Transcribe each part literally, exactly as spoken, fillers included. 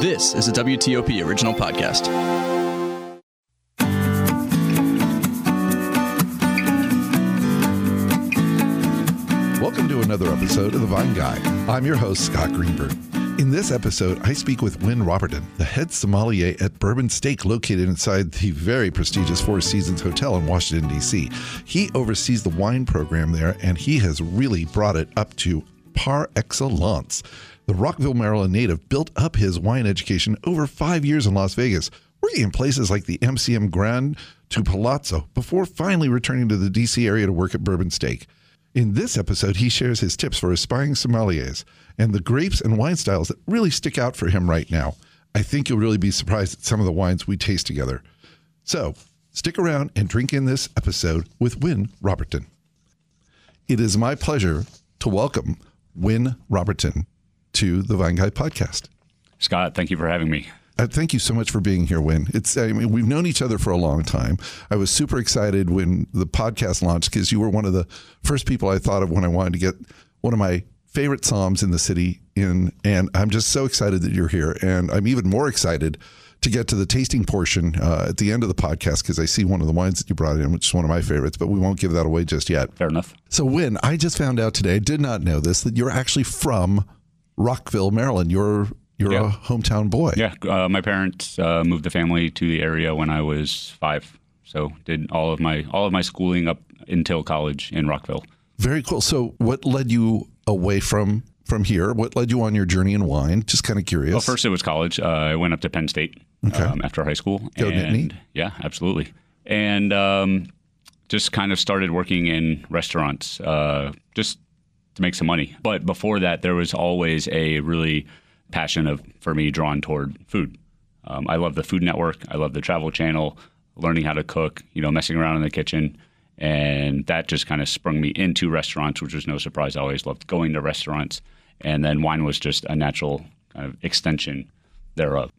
This is a W T O P original podcast. Welcome to another episode of The Vine Guy. I'm your host, Scott Greenberg. In this episode, I speak with Winn Roberton, the head sommelier at Bourbon Steak, located inside the very prestigious Four Seasons Hotel in Washington, D C. He oversees the wine program there, and he has really brought it up to par excellence. The Rockville, Maryland native built up his wine education over five years in Las Vegas, working in places like the M G M Grand to Palazzo, before finally returning to the D C area to work at Bourbon Steak. In this episode, he shares his tips for aspiring sommeliers and the grapes and wine styles that really stick out for him right now. I think you'll really be surprised at some of the wines we taste together. So stick around and drink in this episode with Winn Roberton. It is my pleasure to welcome Winn Roberton to the Vine Guy podcast. Scott, thank you for having me. Uh, thank you so much for being here, Winn. It's, I mean, we've known each other for a long time. I was super excited when the podcast launched because you were one of the first people I thought of when I wanted to get one of my favorite somms in the city in, and I'm just so excited that you're here. And I'm even more excited to get to the tasting portion uh, at the end of the podcast because I see one of the wines that you brought in, which is one of my favorites, but we won't give that away just yet. Fair enough. So, Winn, I just found out today, I did not know this, that you're actually from Rockville, Maryland. You're you're yeah. a hometown boy. Yeah, uh, my parents uh, moved the family to the area when I was five, so did all of my all of my schooling up until college in Rockville. Very cool. So, what led you away from from here? What led you on your journey in wine? Just kind of curious. Well, first it was college. Uh, I went up to Penn State okay. um, after high school. Go Nittany. Yeah, absolutely. And um, just kind of started working in restaurants. Uh, just. to make some money. But before that, there was always a really passion of for me drawn toward food. Um, I love the Food Network. I love the Travel Channel, learning how to cook, you know, messing around in the kitchen. And that just kind of sprung me into restaurants, which was no surprise. I always loved going to restaurants. And then wine was just a natural kind of extension thereof.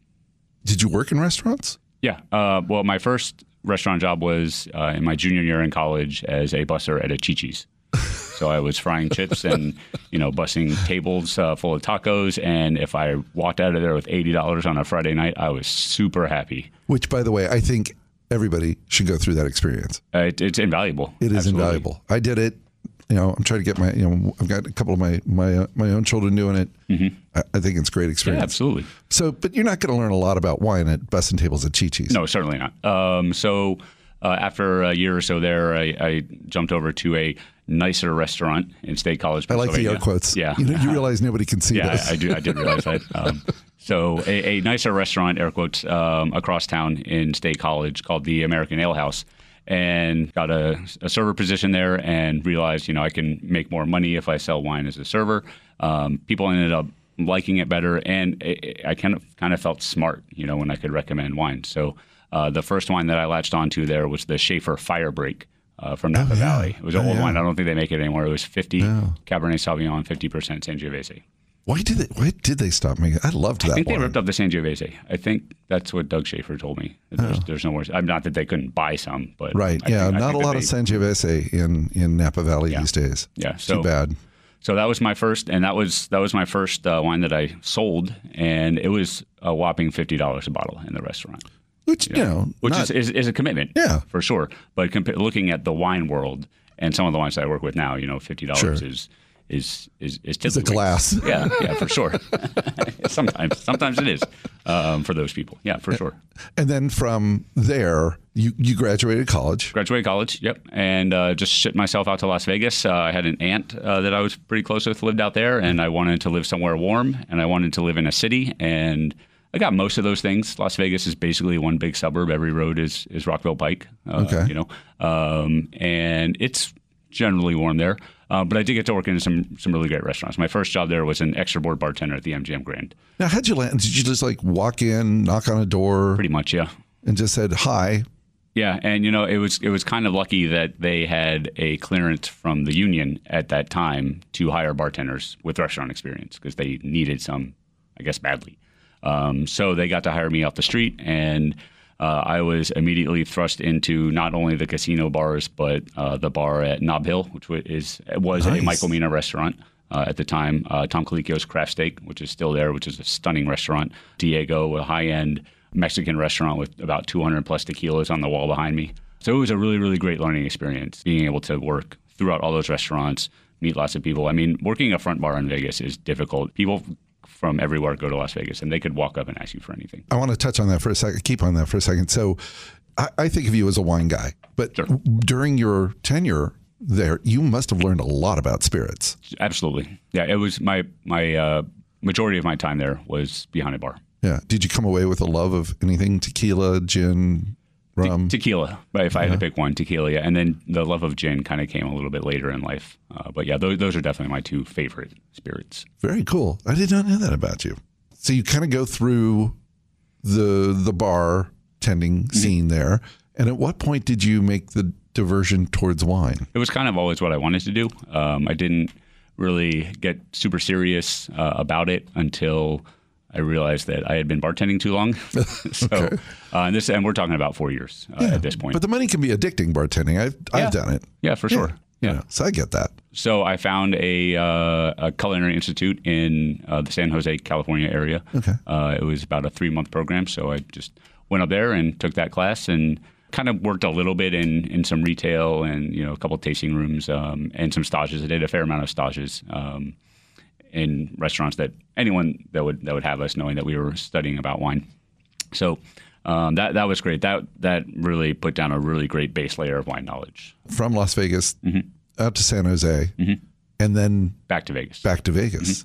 Did you work in restaurants? Yeah. Uh, well, my first restaurant job was uh, in my junior year in college as a busser at a Chi-Chi's. So I was frying chips and, you know, bussing tables uh, full of tacos. And if I walked out of there with eighty dollars on a Friday night, I was super happy. Which, by the way, I think everybody should go through that experience. Uh, it, it's invaluable. It is Absolutely. invaluable. I did it. You know, I'm trying to get my, you know, I've got a couple of my my, uh, my own children doing it. Mm-hmm. I, I think it's a great experience. Yeah, absolutely. So, but you're not going to learn a lot about wine at bussing tables at Chi-Chi's. No, certainly not. Um, so uh, after a year or so there, I, I jumped over to a nicer restaurant in State College, Pennsylvania. I like the air quotes. Yeah. You, know, you realize nobody can see yeah, this. Yeah, I, I, do, I did realize that. Um, so a, a nicer restaurant, air quotes, um, across town in State College called the American Ale House, and got a, a server position there and realized, you know, I can make more money if I sell wine as a server. Um, people ended up liking it better, and it, it, I kind of, kind of felt smart, you know, when I could recommend wine. So uh, the first wine that I latched onto there was the Schaefer Firebreak. Uh, from Napa oh, yeah. Valley. It was an oh, old yeah. wine. I don't think they make it anymore. It was fifty no. Cabernet Sauvignon, fifty percent Sangiovese. Why did they? Why did they stop making? I loved that. I think wine. They ripped up the Sangiovese. I think that's what Doug Shafer told me. Oh. There's, there's no worse. I'm not that they couldn't buy some, but right. I yeah, think, not a lot they, of Sangiovese in in Napa Valley yeah. these days. Yeah, so, too bad. So that was my first, and that was that was my first uh, wine that I sold, and it was a whopping fifty dollars a bottle in the restaurant. Which, you know, you know which not, is, is, is a commitment, yeah, for sure. But comp- looking at the wine world and some of the wines that I work with now, you know, fifty dollars sure. is is is is typically, it's a glass, yeah, yeah, for sure. sometimes, sometimes it is um, for those people, yeah, for and, sure. And then from there, you you graduated college, graduated college, yep, and uh, just shipped myself out to Las Vegas. Uh, I had an aunt uh, that I was pretty close with lived out there, and I wanted to live somewhere warm, and I wanted to live in a city, and I got most of those things. Las Vegas is basically one big suburb. Every road is is Rockville Pike, uh, okay. you know, um, and it's generally warm there. Uh, but I did get to work in some some really great restaurants. My first job there was an extra board bartender at the M G M Grand. Now, how'd you land? Did you just like walk in, knock on a door? Pretty much, yeah. And just said hi. Yeah, and you know, it was it was kind of lucky that they had a clearance from the union at that time to hire bartenders with restaurant experience because they needed some, I guess, badly. Um, so they got to hire me off the street, and uh, I was immediately thrust into not only the casino bars, but uh, the bar at Nob Hill, which is was nice. a Michael Mina restaurant uh, at the time. Uh, Tom Colicchio's Craft Steak, which is still there, which is a stunning restaurant. Diego, a high-end Mexican restaurant with about two hundred plus tequilas on the wall behind me. So it was a really, really great learning experience, being able to work throughout all those restaurants, meet lots of people. I mean, working a front bar in Vegas is difficult. People from everywhere go to Las Vegas, and they could walk up and ask you for anything. I want to touch on that for a second, keep on that for a second. So I, I think of you as a wine guy, but sure. During your tenure there, you must have learned a lot about spirits. Absolutely. Yeah, it was my, my uh, majority of my time there was behind a bar. Yeah. Did you come away with a love of anything? Tequila, gin, rum? Te- tequila. But if yeah. I had to pick one, tequila. Yeah. And then the love of gin kind of came a little bit later in life. Uh, but yeah, those, those are definitely my two favorite spirits. Very cool. I did not know that about you. So you kind of go through the the bar tending scene there. And at what point did you make the diversion towards wine? It was kind of always what I wanted to do. Um, I didn't really get super serious uh, about it until I realized that I had been bartending too long. so, okay. uh, and this, and we're talking about four years uh, yeah. at this point. But the money can be addicting, bartending. I've, yeah. I've done it. Yeah, for yeah. sure. Yeah. yeah. So I get that. So I found a, uh, a culinary institute in uh, the San Jose, California area. Okay. Uh, it was about a three-month program. So I just went up there and took that class and kind of worked a little bit in, in some retail and, you know, a couple of tasting rooms um, and some stages. I did a fair amount of stages. Um, in restaurants that anyone that would that would have us, knowing that we were studying about wine. So um, that that was great. That that really put down a really great base layer of wine knowledge. From Las Vegas mm-hmm. out to San Jose mm-hmm. and then back to Vegas. Back to Vegas.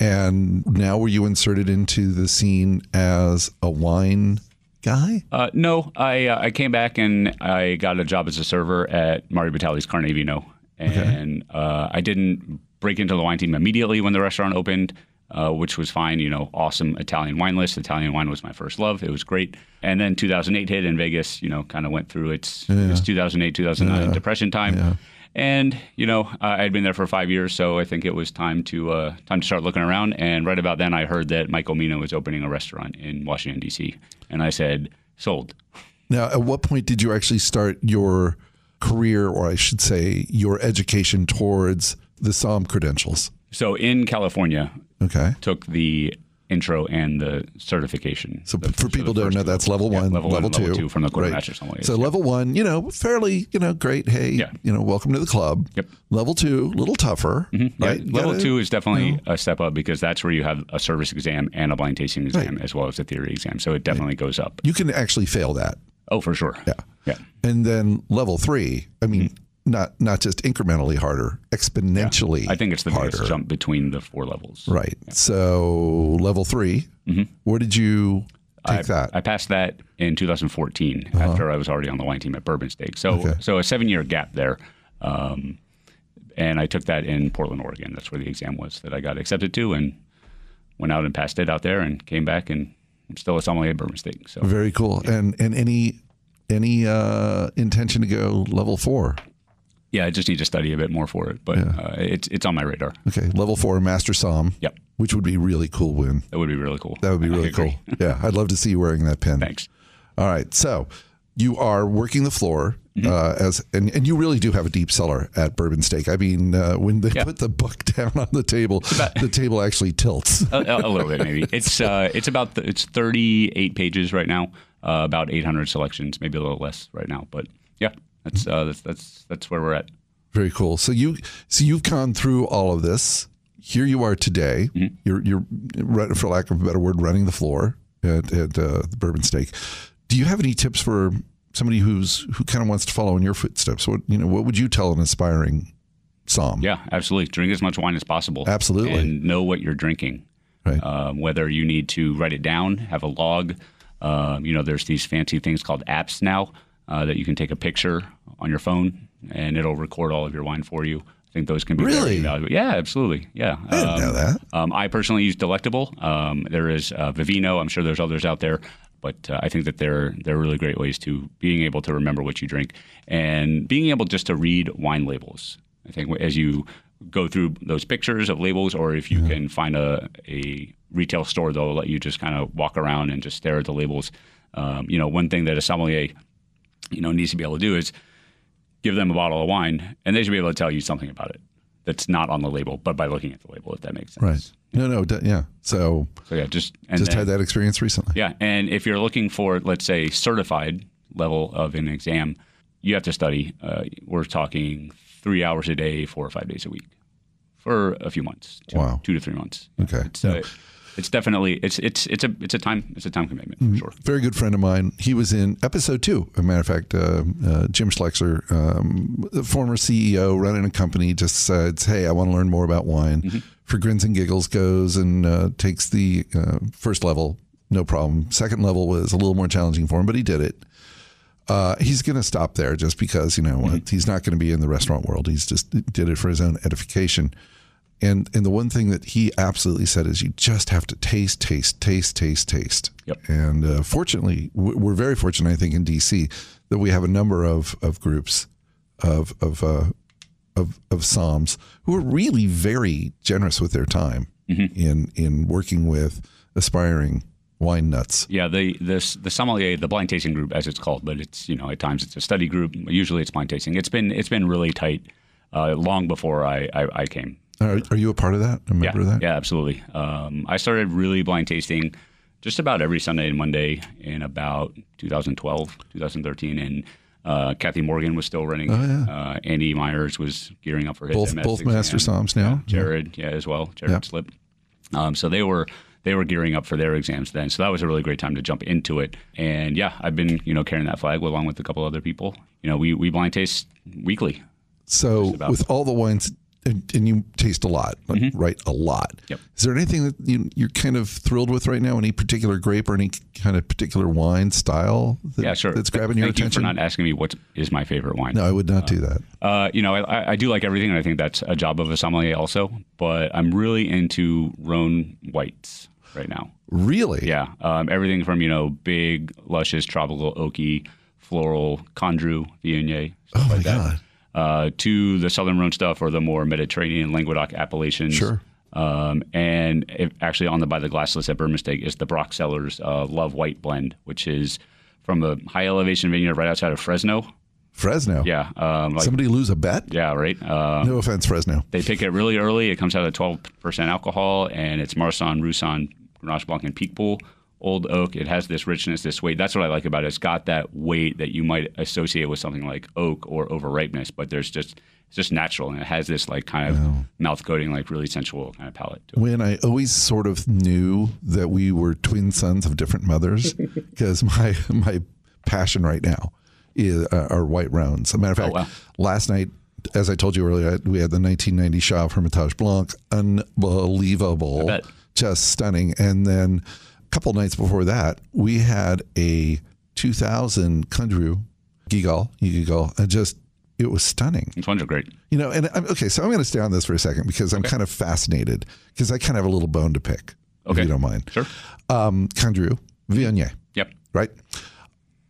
Mm-hmm. And now were you inserted into the scene as a wine guy? Uh, no, I uh, I came back and I got a job as a server at Mario Batali's Carne Vino. And okay. uh, I didn't break into the wine team immediately when the restaurant opened, uh, which was fine. You know, awesome Italian wine list. Italian wine was my first love. It was great. And then two thousand eight hit in Vegas, you know, kind of went through its, yeah. its two thousand eight, two thousand nine yeah. depression time. Yeah. And, you know, I had been there for five years, so I think it was time to uh, time to start looking around. And right about then I heard that Michael Mina was opening a restaurant in Washington, D C. And I said, sold. Now, at what point did you actually start your career, or I should say your education towards the S O M credentials? So in California, okay. took the intro and the certification. So the, for so people who don't know, that's level one, yeah, level, level, one two. level two from the quartermaster. Right. So yeah. level one, you know, fairly, you know, great. Hey, yeah. you know, welcome to the club. Yep. Level two, a little tougher. Mm-hmm. Right? Yeah. Level gotta, two is definitely you know. a step up because that's where you have a service exam and a blind tasting exam right. as well as a theory exam. So it definitely right. goes up. You can actually fail that. Oh, for sure. Yeah. Yeah. And then level three, I mean, mm-hmm. Not not just incrementally harder, exponentially yeah. I think it's the harder. biggest jump between the four levels. Right. Yeah. So level three, mm-hmm. where did you take I, that? I passed that in two thousand fourteen uh-huh. after I was already on the wine team at Bourbon Steak. So okay. so a seven-year gap there. Um, and I took that in Portland, Oregon. That's where the exam was that I got accepted to and went out and passed it out there and came back and I'm still a sommelier at Bourbon Steak. So, very cool. Yeah. And, and any, any uh, intention to go level four? Yeah, I just need to study a bit more for it, but yeah. uh, it's it's on my radar. Okay, level four, Master S O M. Yep. Which would be really cool, Win. That would be really cool. That would be really cool. Yeah, I'd love to see you wearing that pin. Thanks. All right, so you are working the floor mm-hmm. uh, as, and, and you really do have a deep cellar at Bourbon Steak. I mean, uh, when they yeah. put the book down on the table, about, the table actually tilts a, a little bit. Maybe it's uh, it's about th- it's thirty-eight pages right now, uh, about eight hundred selections, maybe a little less right now, but yeah. That's, uh, that's that's that's where we're at. Very cool. So you so you've gone through all of this. Here you are today. Mm-hmm. You're you're for lack of a better word running the floor at at uh, the Bourbon Steak. Do you have any tips for somebody who's who kind of wants to follow in your footsteps? What you know what would you tell an aspiring S O M? Yeah, absolutely. Drink as much wine as possible. Absolutely. And know what you're drinking. Right. Um, whether you need to write it down, have a log. Um, you know, there's these fancy things called apps now. Uh, that you can take a picture on your phone and it'll record all of your wine for you. I think those can be really valuable. Yeah, absolutely. Yeah. I didn't um, know that. Um, I personally use Delectable. Um, there is uh, Vivino. I'm sure there's others out there, but uh, I think that they're they're really great ways to being able to remember what you drink and being able just to read wine labels. I think as you go through those pictures of labels, or if you yeah. can find a, a retail store, they'll let you just kind of walk around and just stare at the labels. Um, you know, one thing that a sommelier you know, needs to be able to do is give them a bottle of wine and they should be able to tell you something about it. that's not on the label, but by looking at the label, if that makes sense. Right. No, no, d- yeah. So, so yeah, just and just then, had that experience recently. Yeah, and if you're looking for, let's say, certified level of an exam, you have to study. Uh, we're talking three hours a day, four or five days a week, for a few months. Two, wow. Two to three months. Okay. It's, yeah. uh, it's definitely it's it's it's a it's a time it's a time commitment for sure. Very good friend of mine. He was in episode two. As a matter of fact, uh, uh, Jim Schlexer, um, the former C E O, running a company, just says, "Hey, I want to learn more about wine." Mm-hmm. For grins and giggles, goes and uh, takes the uh, first level, no problem. Second level was a little more challenging for him, but he did it. Uh, he's going to stop there just because you know mm-hmm. he's not going to be in the restaurant world. He's just did it for his own edification. And and the one thing that he absolutely said is you just have to taste, taste, taste, taste, taste. Yep. And uh, fortunately, we're very fortunate, I think, in D C that we have a number of of groups of of uh, of, of somms who are really very generous with their time mm-hmm. in in working with aspiring wine nuts. Yeah, the this the sommelier, the blind tasting group, as it's called, but it's you know at times it's a study group. Usually it's blind tasting. It's been it's been really tight uh, long before I I, I came. Are, are you a part of that? A member yeah, of that? Yeah, absolutely. Um, I started really blind tasting just about every Sunday and Monday in about two thousand twelve, two thousand thirteen. And uh, Kathy Morgan was still running. Oh, yeah. uh, Andy Myers was gearing up for his both, M S both master somms now. Yeah, Jared, yeah. yeah, as well. Jared yeah. Slip. Um, so they were they were gearing up for their exams then. So that was a really great time to jump into it. And yeah, I've been you know carrying that flag along with a couple other people. You know, we we blind taste weekly. So with all the wines. And, and you taste a lot, like, mm-hmm. right? A lot. Yep. Is there anything that you, you're kind of thrilled with right now? Any particular grape or any kind of particular wine style that, yeah, sure. that's grabbing Th- your thank attention? Thank you for not asking me what is my favorite wine. No, I would not uh, do that. Uh, you know, I, I do like everything, and I think that's a job of a sommelier also, but I'm really into Rhone whites right now. Really? Yeah. Um, everything from, you know, big, luscious, tropical, oaky, floral, Condrieu, Viognier, stuff oh like that. Oh, my God. Uh, to the Southern Rhone stuff or the more Mediterranean Languedoc appellations. Sure. Um, and if, actually on the by the glass list at Bourbon Steak is the Brock Sellers uh, Love White Blend, which is from a high elevation vineyard right outside of Fresno. Fresno? Yeah. Um, like, somebody lose a bet? Yeah, right. Uh, no offense, Fresno. They pick it really early. It comes out at twelve percent alcohol, and it's Marsanne, Roussanne, Grenache Blanc, and Peak Bull. Old oak, it has this richness, this weight. That's what I like about it. It's got that weight that you might associate with something like oak or overripeness, but there's just it's just natural, and it has this like kind of wow. mouth coating, like really sensual kind of palate to it. When I always sort of knew that we were twin sons of different mothers, because my my passion right now is uh, are white rounds. As a matter of fact, oh, wow. last night, as I told you earlier, we had the nineteen ninety Schaefer Hermitage Blanc, unbelievable, just stunning, and then. Couple nights before that, we had a two thousand Condrieu Gigal, Gigal, and just it was stunning. These ones are great, you know. And I'm, okay, so I'm going to stay on this for a second because I'm okay. kind of fascinated because I kind of have a little bone to pick. Okay, if you don't mind. Sure. Um, Condrieu, Viognier. Yep. Right.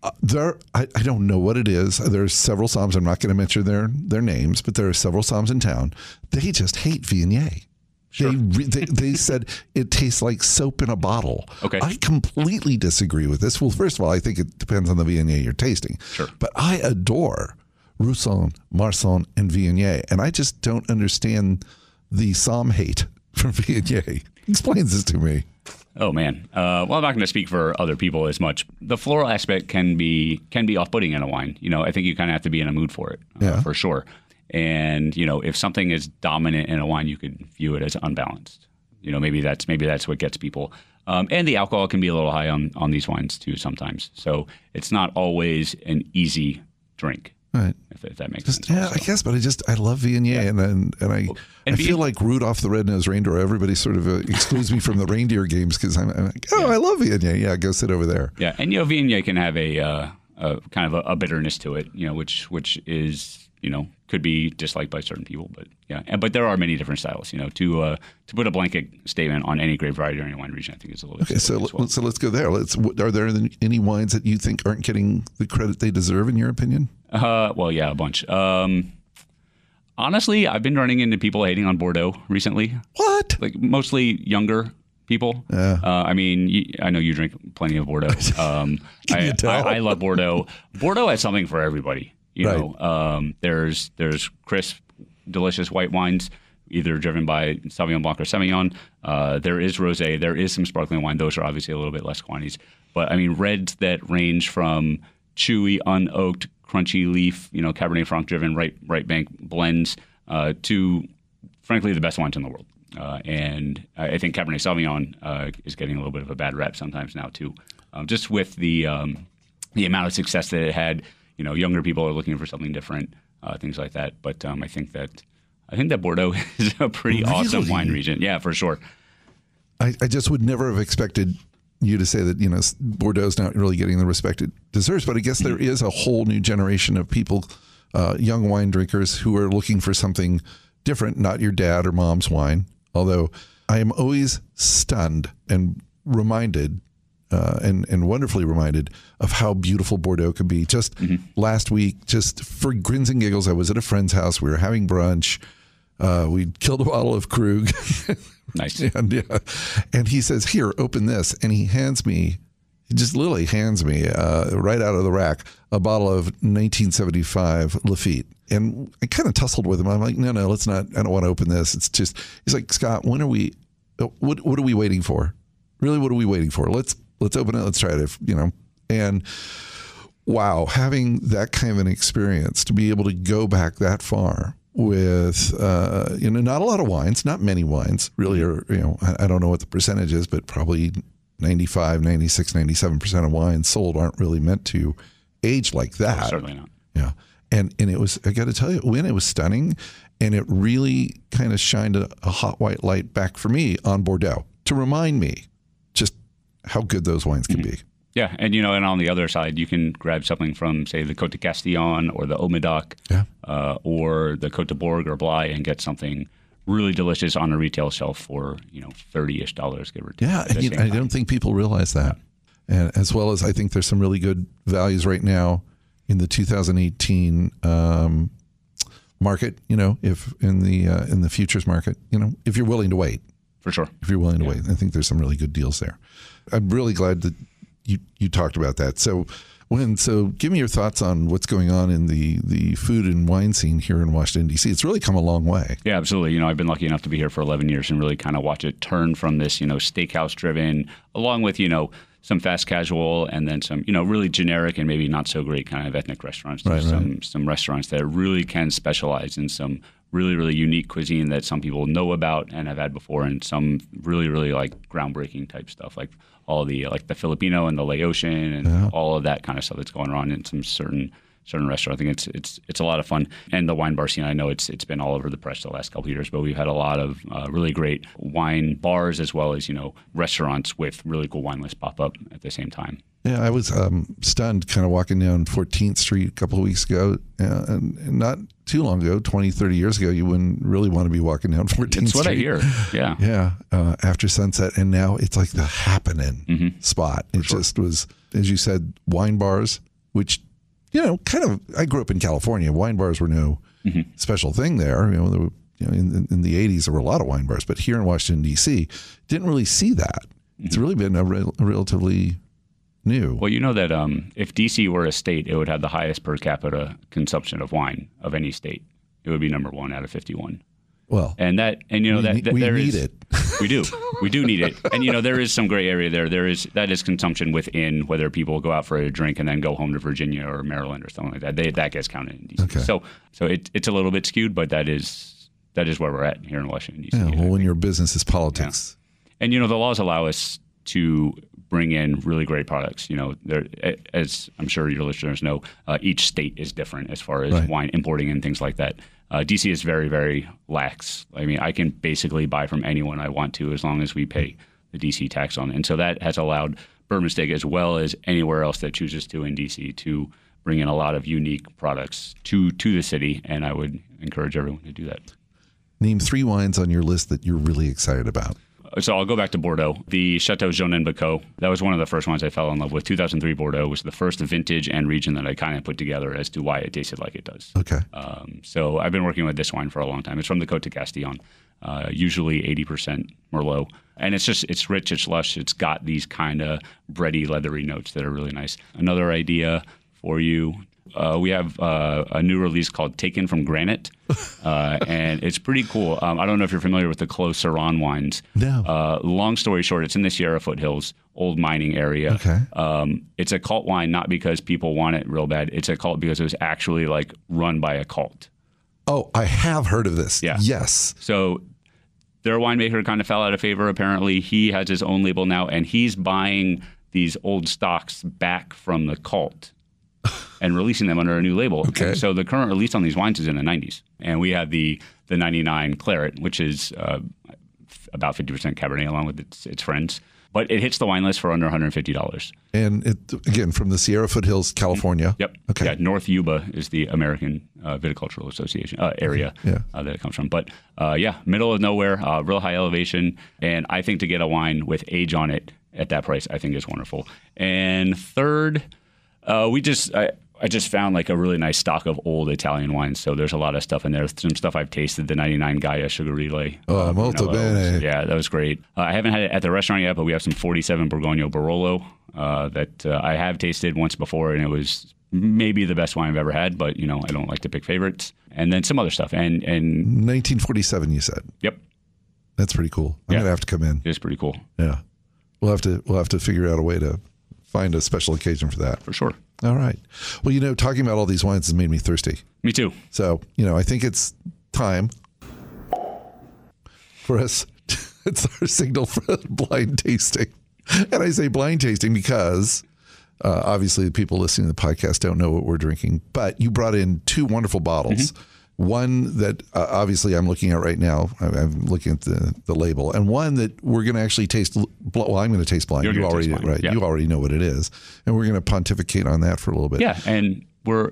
Uh, there, I, I don't know what it is. There's several somms. I'm not going to mention their their names, but there are several somms in town. They just hate Viognier. Sure. They, they they said it tastes like soap in a bottle. Okay. I completely disagree with this. Well, first of all, I think it depends on the Viognier you're tasting. Sure. But I adore Roussanne, Marsanne, and Viognier, and I just don't understand the somm hate from Viognier. Explains this to me. Oh man. Uh, well, I'm not going to speak for other people as much. The floral aspect can be can be off-putting in a wine. You know, I think you kind of have to be in a mood for it, uh, yeah. for sure. And, you know, if something is dominant in a wine, you could view it as unbalanced. You know, maybe that's maybe that's what gets people. Um, and the alcohol can be a little high on, on these wines, too, sometimes. So it's not always an easy drink, right? if, if that makes just, sense. Yeah, also. I guess, but I just, I love Viognier. Yeah. And, and, and I, and I feel like Rudolph the Red-Nosed Reindeer. Everybody sort of uh, excludes me from the reindeer games because I'm, I'm like, oh, yeah. I love Viognier. Yeah, go sit over there. Yeah, and, you know, Viognier can have a, uh, a kind of a, a bitterness to it, you know, which which is... you know, could be disliked by certain people, but yeah. And, but there are many different styles, you know, to uh, to put a blanket statement on any grape variety or any wine region, I think is a little bit. Okay, so, well. so let's go there. Let's. Are there any wines that you think aren't getting the credit they deserve, in your opinion? Uh, well, yeah, a bunch. Um, honestly, I've been running into people hating on Bordeaux recently. What? Like mostly younger people. Yeah. Uh, I mean, you, I know you drink plenty of Bordeaux. Um, Can I, you tell? I, I love Bordeaux. Bordeaux has something for everybody. You right. know, um, there's there's crisp delicious white wines, either driven by Sauvignon Blanc or Semillon. Uh, there is rosé. There is some sparkling wine. Those are obviously a little bit less quantities. But, I mean, reds that range from chewy, unoaked, crunchy leaf, you know, Cabernet Franc-driven right right bank blends uh, to, frankly, the best wines in the world. Uh, and I think Cabernet Sauvignon uh, is getting a little bit of a bad rep sometimes now, too, um, just with the um, the amount of success that it had. You know, younger people are looking for something different, uh, things like that. But um, I think that I think that Bordeaux is a pretty really? awesome wine region. Yeah, for sure. I, I just would never have expected you to say that, you know, Bordeaux's not really getting the respect it deserves. But I guess there is a whole new generation of people, uh, young wine drinkers, who are looking for something different, not your dad or mom's wine. Although I am always stunned and reminded uh, and, and wonderfully reminded of how beautiful Bordeaux can be. Just mm-hmm. last week, just for grins and giggles, I was at a friend's house. We were having brunch. Uh, we killed a bottle of Krug. Nice. and, yeah. and he says, here, open this. And he hands me, he just literally hands me uh, right out of the rack, a bottle of nineteen seventy-five Lafite. And I kind of tussled with him. I'm like, no, no, let's not. I don't want to open this. It's just, he's like, Scott, when are we, what what are we waiting for? Really, what are we waiting for? Let's let's open it. Let's try it, you know. And wow, having that kind of an experience to be able to go back that far with, uh, you know, not a lot of wines, not many wines really are, you know, I, I don't know what the percentage is, but probably ninety-five, ninety-six, ninety-seven percent of wines sold aren't really meant to age like that. Oh, certainly not. Yeah. And and it was, I got to tell you, Wynn, it was stunning, and it really kind of shined a, a hot white light back for me on Bordeaux to remind me just how good those wines can mm-hmm. be. Yeah, and you know, and on the other side, you can grab something from, say, the Côte de Castillon or the Omidoc yeah. uh, or the Côte de Borg or Bly and get something really delicious on a retail shelf for, you know, thirty-ish dollars, give or take. Yeah, and you know, I don't think people realize that. Yeah. And as well as I think there's some really good values right now in the two thousand eighteen um, market, you know, if in the uh, in the futures market, you know, if you're willing to wait, for sure. If you're willing to yeah. wait, I think there's some really good deals there. I'm really glad that you you talked about that. So, Wynn, so give me your thoughts on what's going on in the the food and wine scene here in Washington D C. It's really come a long way. Yeah, absolutely. You know, I've been lucky enough to be here for eleven years and really kind of watch it turn from this, you know, steakhouse driven, along with, you know, some fast casual and then some, you know, really generic and maybe not so great kind of ethnic restaurants. Right, some right. some restaurants that really can specialize in some really, really unique cuisine that some people know about and have had before, and some really, really like groundbreaking type stuff, like all the like the Filipino and the Laotian and yeah. all of that kind of stuff that's going on in some certain certain restaurant. I think it's it's it's a lot of fun. And the wine bar scene, I know it's it's been all over the press the last couple of years, but we've had a lot of uh, really great wine bars as well as, you know, restaurants with really cool wine lists pop up at the same time. Yeah, I was um, stunned kind of walking down fourteenth street a couple of weeks ago, uh, and, and not too long ago, twenty, thirty years ago, you wouldn't really want to be walking down fourteenth That's Street. That's what I hear, yeah. Yeah, uh, after sunset, and now it's like the happening mm-hmm. spot. For it sure. just was, as you said, wine bars, which, you know, kind of, I grew up in California. Wine bars were no mm-hmm. special thing there. You know, there were, you know, in, in the eighties, there were a lot of wine bars, but here in Washington, D C, didn't really see that. Mm-hmm. It's really been a, re- a relatively... new. Well, you know that um, if D C were a state, it would have the highest per capita consumption of wine of any state. It would be number one out of fifty-one. Well, and that, and you know, we, that, that we there need is, it. We do. We do need it. And, you know, there is some gray area there. There is, that is consumption within whether people go out for a drink and then go home to Virginia or Maryland or something like that. They, that gets counted in D C. Okay. So, so it, it's a little bit skewed, but that is, that is where we're at here in Washington, D C. Yeah, well, when your business is politics. Yeah. And, you know, the laws allow us to bring in really great products. You know, there, as I'm sure your listeners know, uh, each state is different as far as right. wine importing and things like that. Uh, D C is very, very lax. I mean, I can basically buy from anyone I want to as long as we pay the D C tax on it. And so that has allowed Bourbon Steak, as well as anywhere else that chooses to in D C, to bring in a lot of unique products to, to the city, and I would encourage everyone to do that. Name three wines on your list that you're really excited about. So I'll go back to Bordeaux. The Chateau Jeanin Bucot, that was one of the first ones I fell in love with. two thousand three Bordeaux was the first vintage and region that I kind of put together as to why it tasted like it does. Okay. Um, so I've been working with this wine for a long time. It's from the Côte de Castillon, uh, usually eighty percent Merlot. And it's just, it's rich, it's lush. It's got these kind of bready, leathery notes that are really nice. Another idea for you, Uh, we have uh, a new release called Taken from Granite, uh, and it's pretty cool. Um, I don't know if you're familiar with the Clos Syrah wines. No. Uh, long story short, it's in the Sierra foothills, old mining area. Okay. Um, it's a cult wine, not because people want it real bad. It's a cult because it was actually like run by a cult. Oh, I have heard of this. Yeah. Yes. So their winemaker kind of fell out of favor, apparently. He has his own label now, and he's buying these old stocks back from the cult and releasing them under a new label. Okay. And so the current release on these wines is in the nineties. And we have the the ninety-nine Claret, which is uh, f- about fifty percent Cabernet along with its, its friends. But it hits the wine list for under one hundred fifty dollars. And it, again, from the Sierra foothills, California. Yep. Okay. Yeah, North Yuba is the American uh, Viticultural Association uh, area yeah. uh, that it comes from. But uh, yeah, middle of nowhere, uh, real high elevation. And I think to get a wine with age on it at that price, I think is wonderful. And third, uh, we just... I, I just found like a really nice stock of old Italian wines. So there's a lot of stuff in there. Some stuff I've tasted, the ninety-nine Gaia Sugarile. Oh, uh, molto bene. Yeah, that was great. Uh, I haven't had it at the restaurant yet, but we have some forty-seven Borgogno Barolo uh, that uh, I have tasted once before, and it was maybe the best wine I've ever had, but, you know, I don't like to pick favorites. And then some other stuff. And, and nineteen forty-seven, you said? Yep. That's pretty cool. I'm yeah. going to have to come in. It's pretty cool. Yeah. We'll have to, we'll have to figure out a way to find a special occasion for that. For sure. All right. Well, you know, talking about all these wines has made me thirsty. Me too. So, you know, I think it's time for us. It's our signal for blind tasting. And I say blind tasting because uh, obviously the people listening to the podcast don't know what we're drinking. But you brought in two wonderful bottles. Mm-hmm. One that uh, obviously I'm looking at right now. I'm looking at the, the label, and one that we're going to actually taste. Well, I'm going to taste blind. You're you already blind. Right. Yeah. You already know what it is, and we're going to pontificate on that for a little bit. Yeah, and we're.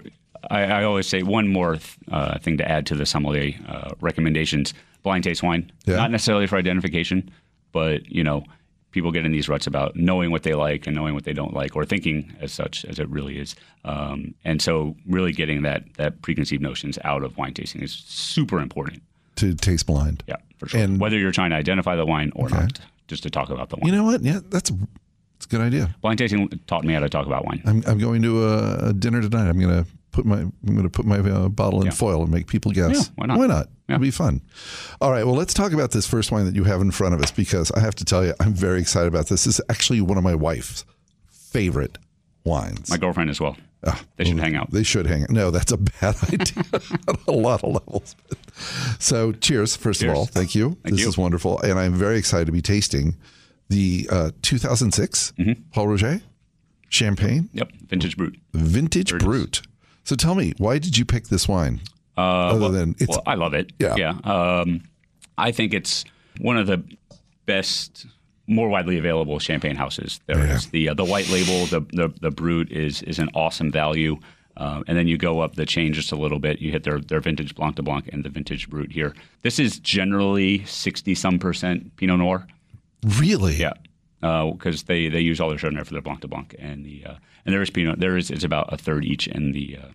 I, I always say one more th- uh, thing to add to the sommelier uh, recommendations: blind taste wine, yeah. not necessarily for identification, but you know, people get in these ruts about knowing what they like and knowing what they don't like, or thinking as such as it really is. Um, and so really getting that that preconceived notions out of wine tasting is super important. To taste blind. Yeah, for sure. And whether you're trying to identify the wine or okay. not, just to talk about the wine. You know what? Yeah, that's, that's a good idea. Blind tasting taught me how to talk about wine. I'm, I'm going to a, a dinner tonight. I'm going to put my I'm going to put my uh, bottle in yeah. foil and make people guess. Yeah, why not? Why not? Yeah. It'll be fun. All right. Well, let's talk about this first wine that you have in front of us, because I have to tell you, I'm very excited about this. This is actually one of my wife's favorite wines. My girlfriend as well. Uh, they should well, hang out. They should hang out. No, that's a bad idea on a lot of levels. So cheers, first cheers. of all. Thank you. Thank this you. is wonderful. And I'm very excited to be tasting the uh, two thousand six mm-hmm. Pol Roger Champagne. Yep. Vintage Brut. Vintage Brut. So tell me, why did you pick this wine? Uh, Other well, than it's, well, I love it. Yeah. yeah. Um, I think it's one of the best, more widely available champagne houses there yeah. is. The uh, the white label, the the, the Brut is is an awesome value. Um, and then you go up the chain just a little bit. You hit their, their vintage Blanc de Blanc and the vintage Brut here. This is generally sixty-some percent Pinot Noir. Really? Yeah. Because uh, they, they use all their Chardonnay for their Blanc de Blanc, and the uh, and there is Pinot there is it's about a third each in the uh,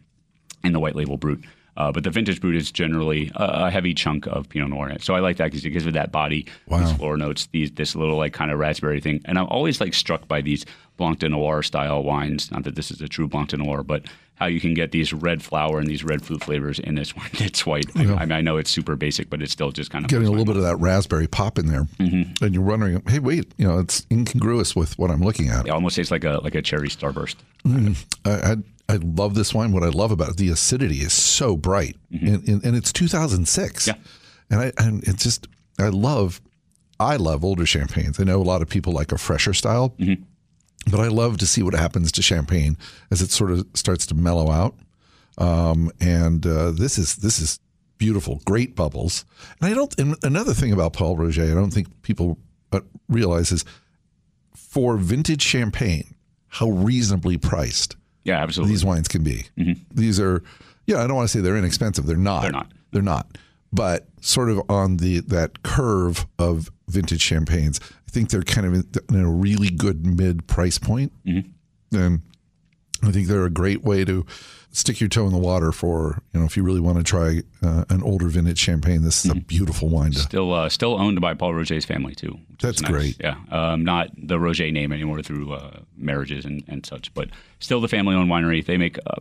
in the white label Brut, uh, but the vintage Brut is generally a, a heavy chunk of Pinot Noir in it. So I like that because it gives it that body, wow. these floral notes, these this little like kind of raspberry thing, and I'm always like struck by these Blanc de Noir style wines. Not that this is a true Blanc de Noir, but how you can get these red flower and these red fruit flavors in this one that's white. Yeah. I, I, mean, I know it's super basic, but it's still just kind of getting a little bit of that raspberry pop in there, mm-hmm. and you're wondering, hey, wait, you know, it's incongruous with what I'm looking at. It almost tastes like a like a cherry starburst. Mm. I, I I love this wine. What I love about it, the acidity is so bright, mm-hmm. and, and and it's two thousand six, yeah, and I and it's just I love I love older champagnes. I know a lot of people like a fresher style. Mm-hmm. But I love to see what happens to champagne as it sort of starts to mellow out. Um, and uh, this is this is beautiful, great bubbles. And I don't. And another thing about Pol Roger, I don't think people realize is for vintage champagne how reasonably priced. Yeah, absolutely. These wines can be. Mm-hmm. These are. Yeah, I don't want to say they're inexpensive. They're not. They're not. They're not. But sort of on the that curve of vintage champagnes, I think they're kind of in a really good mid price point, mm-hmm. and I think they're a great way to stick your toe in the water for, you know, if you really want to try uh, an older vintage champagne. This is mm-hmm. a beautiful wine. To, still, uh, still owned by Paul Roger's family too. That's nice. Great. Yeah, um, not the Roger name anymore through uh, marriages and, and such, but still the family-owned winery. They make. Uh,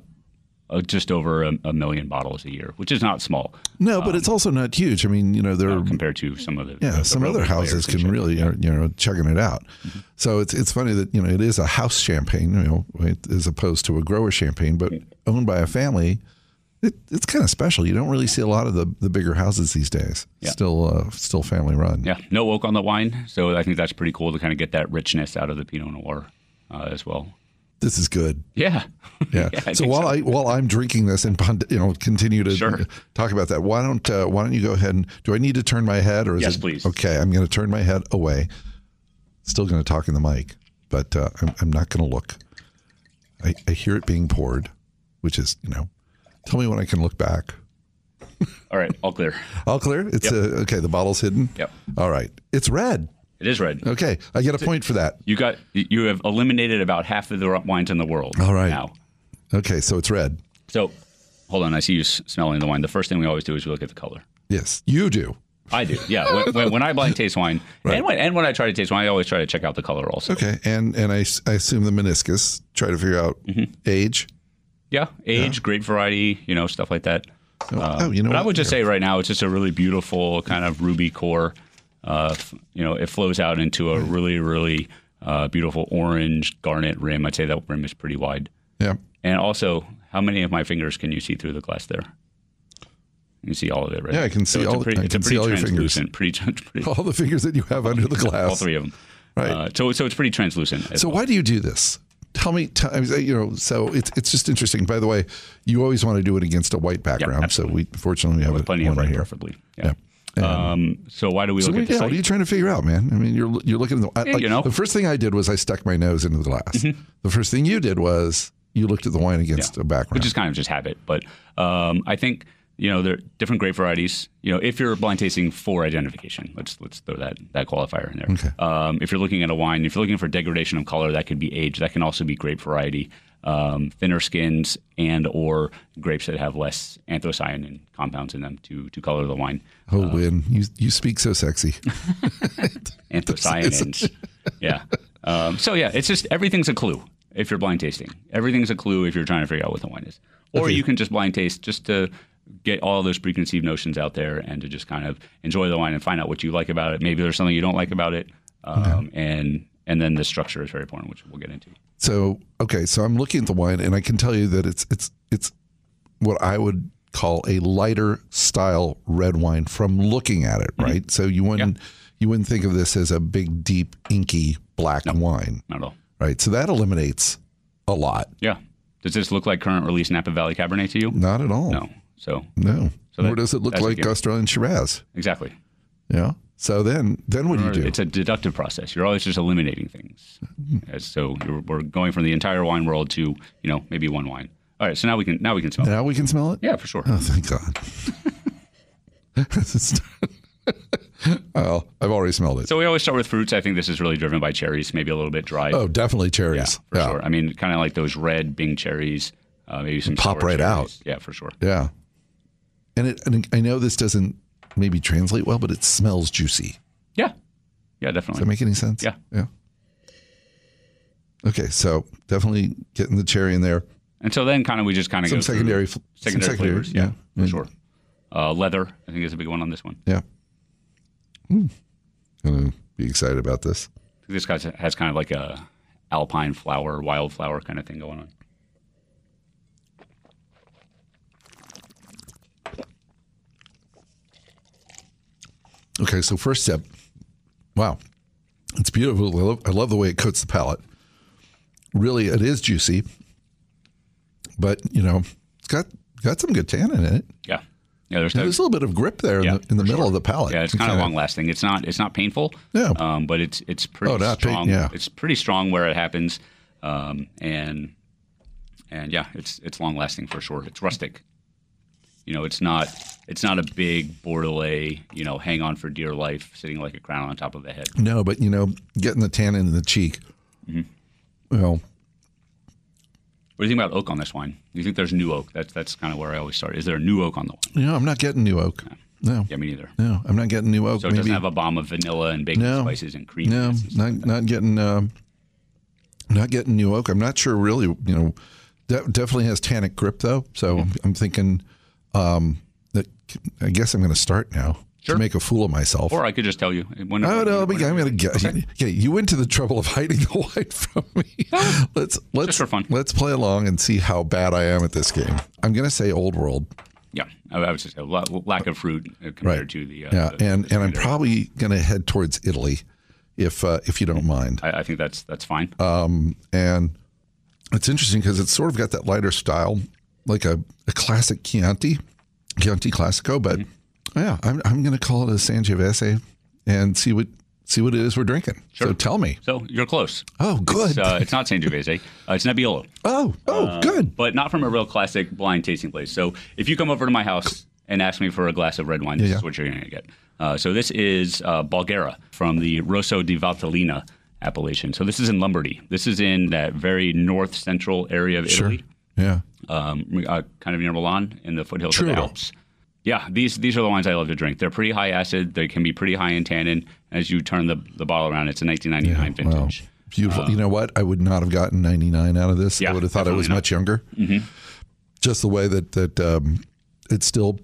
Uh, just over a, a million bottles a year, which is not small. No, but um, it's also not huge. I mean, you know, they're uh, compared to some of the yeah, the some other houses can really are, you know chugging it out. Mm-hmm. So it's it's funny that you know it is a house champagne, you know, as opposed to a grower champagne, but owned by a family. It, it's kind of special. You don't really see a lot of the, the bigger houses these days. Yeah. Still, uh, still family run. Yeah, no oak on the wine, so I think that's pretty cool to kind of get that richness out of the Pinot Noir uh, as well. This is good. Yeah, yeah. yeah so while so. I while I'm drinking this and you know continue to sure. talk about that, why don't uh, why don't you go ahead and do I need to turn my head or is yes, it, please? Okay, I'm going to turn my head away. Still going to talk in the mic, but uh, I'm I'm not going to look. I, I hear it being poured, which is you know, tell me when I can look back. All right, all clear. All clear. It's yep. uh, okay. The bottle's hidden. Yep. All right. It's red. It is red. Okay, I get a so point for that. You got you have eliminated about half of the wines in the world. All right. Now. Okay, so it's red. So, hold on. I see you smelling the wine. The first thing we always do is we look at the color. Yes, you do. I do. Yeah. when, when I blind taste wine, right. and when and when I try to taste wine, I always try to check out the color also. Okay, and and I, I assume the meniscus. Try to figure out mm-hmm. age. Yeah, age, yeah. grape variety, you know, stuff like that. Oh, uh, oh you know. But what? I would just Here. say right now it's just a really beautiful kind of ruby core. Uh, you know, it flows out into a really, really uh, beautiful orange garnet rim. I'd say that rim is pretty wide. Yeah. And also, how many of my fingers can you see through the glass there? You can see all of it, right? Yeah, I can see so all. It's a pretty, I it's can a pretty see all translucent, your fingers. Pretty, pretty, all the fingers that you have under the glass. All three of them. Right. Uh, so, so it's pretty translucent. So, well. why do you do this? Tell me, tell, you know, so it's it's just interesting. By the way, you always want to do it against a white background. Yeah, so we fortunately we have With plenty a, of white, right preferably. Yeah. yeah. And um. So why do we so look we, at the yeah, what are you trying to figure out, man? I mean, you're you're looking at the. I, yeah, like, you know. The first thing I did was I stuck my nose into the glass. Mm-hmm. The first thing you did was you looked at the wine against yeah. a background, which is kind of just habit. But um, I think you know there are different grape varieties. You know, if you're blind tasting for identification, let's let's throw that that qualifier in there. Okay. Um, if you're looking at a wine, if you're looking for degradation of color, that could be age. That can also be grape variety. Um, thinner skins and or grapes that have less anthocyanin compounds in them to to color the wine. Oh, um, Wynn, you you speak so sexy. Anthocyanins, yeah. Um, so yeah, it's just everything's a clue if you're blind tasting. Everything's a clue if you're trying to figure out what the wine is. Or okay. you can just blind taste just to get all those preconceived notions out there and to just kind of enjoy the wine and find out what you like about it. Maybe there's something you don't like about it, um, okay. and. And then the structure is very important, which we'll get into. So, okay, so I'm looking at the wine, and I can tell you that it's it's it's what I would call a lighter style red wine from looking at it, mm-hmm. right? So you wouldn't yeah. you wouldn't think of this as a big, deep, inky black no, wine, not at all, right? So that eliminates a lot. Yeah. Does this look like current release Napa Valley Cabernet to you? Not at all. No. So no. So Nor that, does it look like Australian Shiraz? Exactly. Yeah. So then, then what do you do? It's a deductive process. You're always just eliminating things. Mm-hmm. So you're, we're going from the entire wine world to, you know, maybe one wine. All right. So now we can now we can smell now it. Now we can smell it? Yeah, for sure. Oh, thank God. Well, I've already smelled it. So we always start with fruits. I think this is really driven by cherries, maybe a little bit dry. Oh, definitely cherries. Yeah, for yeah. sure. I mean, kind of like those red Bing cherries. Uh, maybe some pop right cherries. out. Yeah, for sure. Yeah. And, it, and I know this doesn't maybe translate well, but it smells juicy. Yeah. Yeah, definitely. Does that make any sense? Yeah. Yeah. Okay, so definitely getting the cherry in there. And so then kind of we just kind of go through secondary, some secondary flavors. Yeah, yeah. for sure. Uh, leather, I think is a big one on this one. Yeah. Mm. Gonna be excited about this. This guy has kind of like a alpine flower, wildflower kind of thing going on. Okay, so first step, wow, it's beautiful. I love, I love the way it coats the palate. Really, it is juicy, but, you know, it's got got some good tannin in it. Yeah. yeah. There's, no, there's a little bit of grip there yeah, in the, in the middle sure. of the palate. Yeah, it's kind of long-lasting. It's not It's not painful, yeah. um, but it's it's pretty oh, strong. Pain, yeah. It's pretty strong where it happens, um, and, and yeah, it's it's long-lasting for sure. It's rustic. You know, it's not it's not a big Bordelais, you know, hang on for dear life, sitting like a crown on top of the head. No, but, you know, getting the tannin in the cheek. Mm-hmm. Well. What do you think about oak on this wine? Do you think there's new oak? That's that's kind of where I always start. Is there new oak on the wine? You know, I'm not getting new oak. No. no. Yeah, me neither. No, I'm not getting new oak. So it Maybe. doesn't have a bomb of vanilla and baking no. spices and cream. No, and not, like not, getting, uh, not getting new oak. I'm not sure really, you know, That definitely has tannic grip, though. So mm-hmm. I'm thinking um, that I guess I'm going to start now. Sure. To make a fool of myself. Or I could just tell you. When, oh, when, no, when, I'm going to get okay. Okay, you went to the trouble of hiding the wine from me. let's let's just for fun. Let's play along and see how bad I am at this game. I'm going to say Old World. Yeah, I was just a lack of fruit compared right. to the uh, yeah, the, and the and I'm probably going to head towards Italy, if uh, if you don't mind. I, I think that's that's fine. Um, and it's interesting because it's sort of got that lighter style, like a, a classic Chianti, Chianti Classico, but. Mm-hmm. Yeah, I'm I'm going to call it a Sangiovese and see what see what it is we're drinking. Sure. So tell me. So you're close. Oh, good. It's, uh, it's not Sangiovese. Uh, it's Nebbiolo. Oh, oh, uh, good. But not from a real classic blind tasting place. So if you come over to my house and ask me for a glass of red wine, this yeah. is what you're going to get. Uh, so this is uh, Balgera from the Rosso di Valtellina appellation. So this is in Lombardy. This is in that very north central area of Italy. Sure. Yeah. Um, uh, kind of near Milan in the foothills True. Of the Alps. Yeah, these these are the wines I love to drink. They're pretty high acid. They can be pretty high in tannin. As you turn the, the bottle around, it's a nineteen ninety-nine yeah, vintage. Wow. Beautiful. Uh, you know what? I would not have gotten ninety-nine out of this. Yeah, I would have thought I was not. much younger. Mm-hmm. Just the way that, that um, it still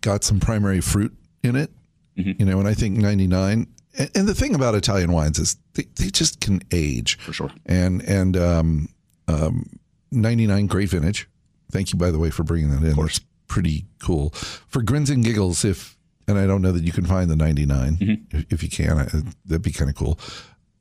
got some primary fruit in it. Mm-hmm. You know, and I think ninety-nine. And, and the thing about Italian wines is they, they just can age. For sure. And, and um, um, ninety-nine, great vintage. Thank you, by the way, for bringing that in. Of course. Pretty cool for grins and giggles. If and I don't know that you can find the ninety-nine. Mm-hmm. If, if you can, I, that'd be kind of cool.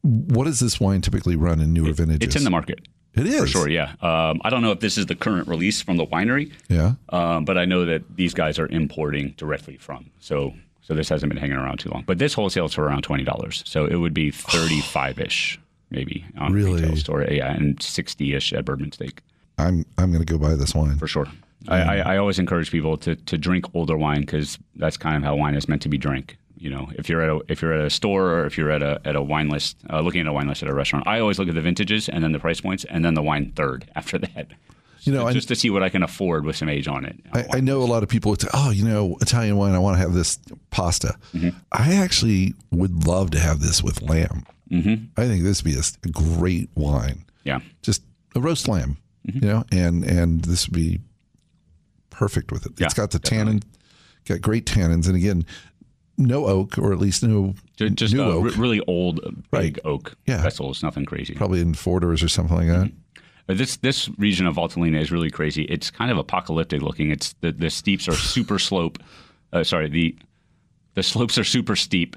What does this wine typically run in newer it, vintages? It's in the market. It is for sure. Yeah. Um, I don't know if this is the current release from the winery. Yeah. Um, but I know that these guys are importing directly from. So so this hasn't been hanging around too long. But this wholesales for around twenty dollars. So it would be thirty-five ish maybe on really? Retail store. Yeah, and sixty ish at Bourbon Steak. I'm I'm gonna go buy this wine for sure. I, I always encourage people to, to drink older wine because that's kind of how wine is meant to be drank. You know, if you're at a if you're at a store or if you're at a at a wine list, uh, looking at a wine list at a restaurant, I always look at the vintages and then the price points and then the wine third after that. You know, just I, to see what I can afford with some age on it. I, I know list. a lot of people would say, "Oh, you know, Italian wine. I want to have this pasta." Mm-hmm. I actually would love to have this with lamb. Mm-hmm. I think this would be a great wine. Yeah, just a roast lamb. Mm-hmm. You know, and and this would be. Perfect with it. Yeah, it's got the definitely. tannin, got great tannins, and again, no oak, or at least no just, just new oak. Re- really old big right. oak yeah. vessels, nothing crazy. Probably in four doors or something like that. Mm-hmm. This this region of Valtellina is really crazy. It's kind of apocalyptic looking. It's the, the steeps are super slope. Uh, sorry, the the slopes are super steep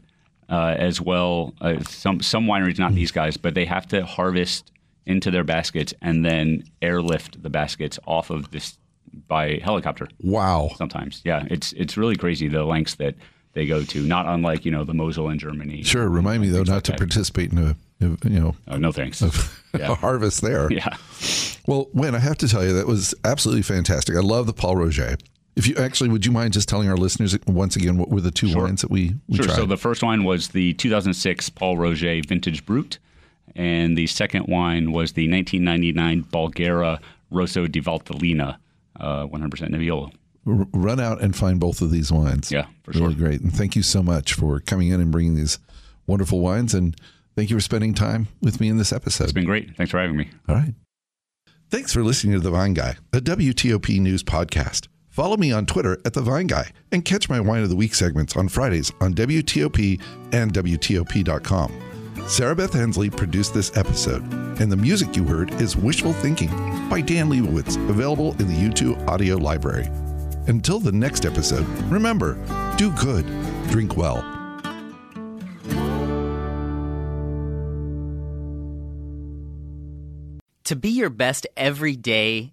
uh, as well. Uh, some some wineries, not mm-hmm. these guys, but they have to harvest into their baskets and then airlift the baskets off of this. By helicopter. Wow. Sometimes. Yeah. It's it's really crazy the lengths that they go to, not unlike, you know, the Mosel in Germany. Sure. Remind me, though, not like to that. participate in a, you know. Oh, no thanks. A, yeah. a harvest there. Yeah. Well, Winn, I have to tell you, that was absolutely fantastic. I love the Pol Roger. If you actually, would you mind just telling our listeners once again, what were the two sure. wines that we, we sure. tried? So the first wine was the two thousand six Pol Roger Vintage Brut, and the second wine was the nineteen ninety-nine Balgera Rosso di Valtellina. Uh, one hundred percent Nebbiolo. Run out and find both of these wines. Yeah, for sure. Really great. And thank you so much for coming in and bringing these wonderful wines. And thank you for spending time with me in this episode. It's been great. Thanks for having me. All right. Thanks for listening to The Vine Guy, a W T O P News podcast. Follow me on Twitter at The Vine Guy and catch my Wine of the Week segments on Fridays on W T O P and W T O P dot com. Sarah Beth Hensley produced this episode, and the music you heard is Wishful Thinking by Dan Leibowitz, available in the U two audio library. Until the next episode, remember, do good, drink well. To be your best every day,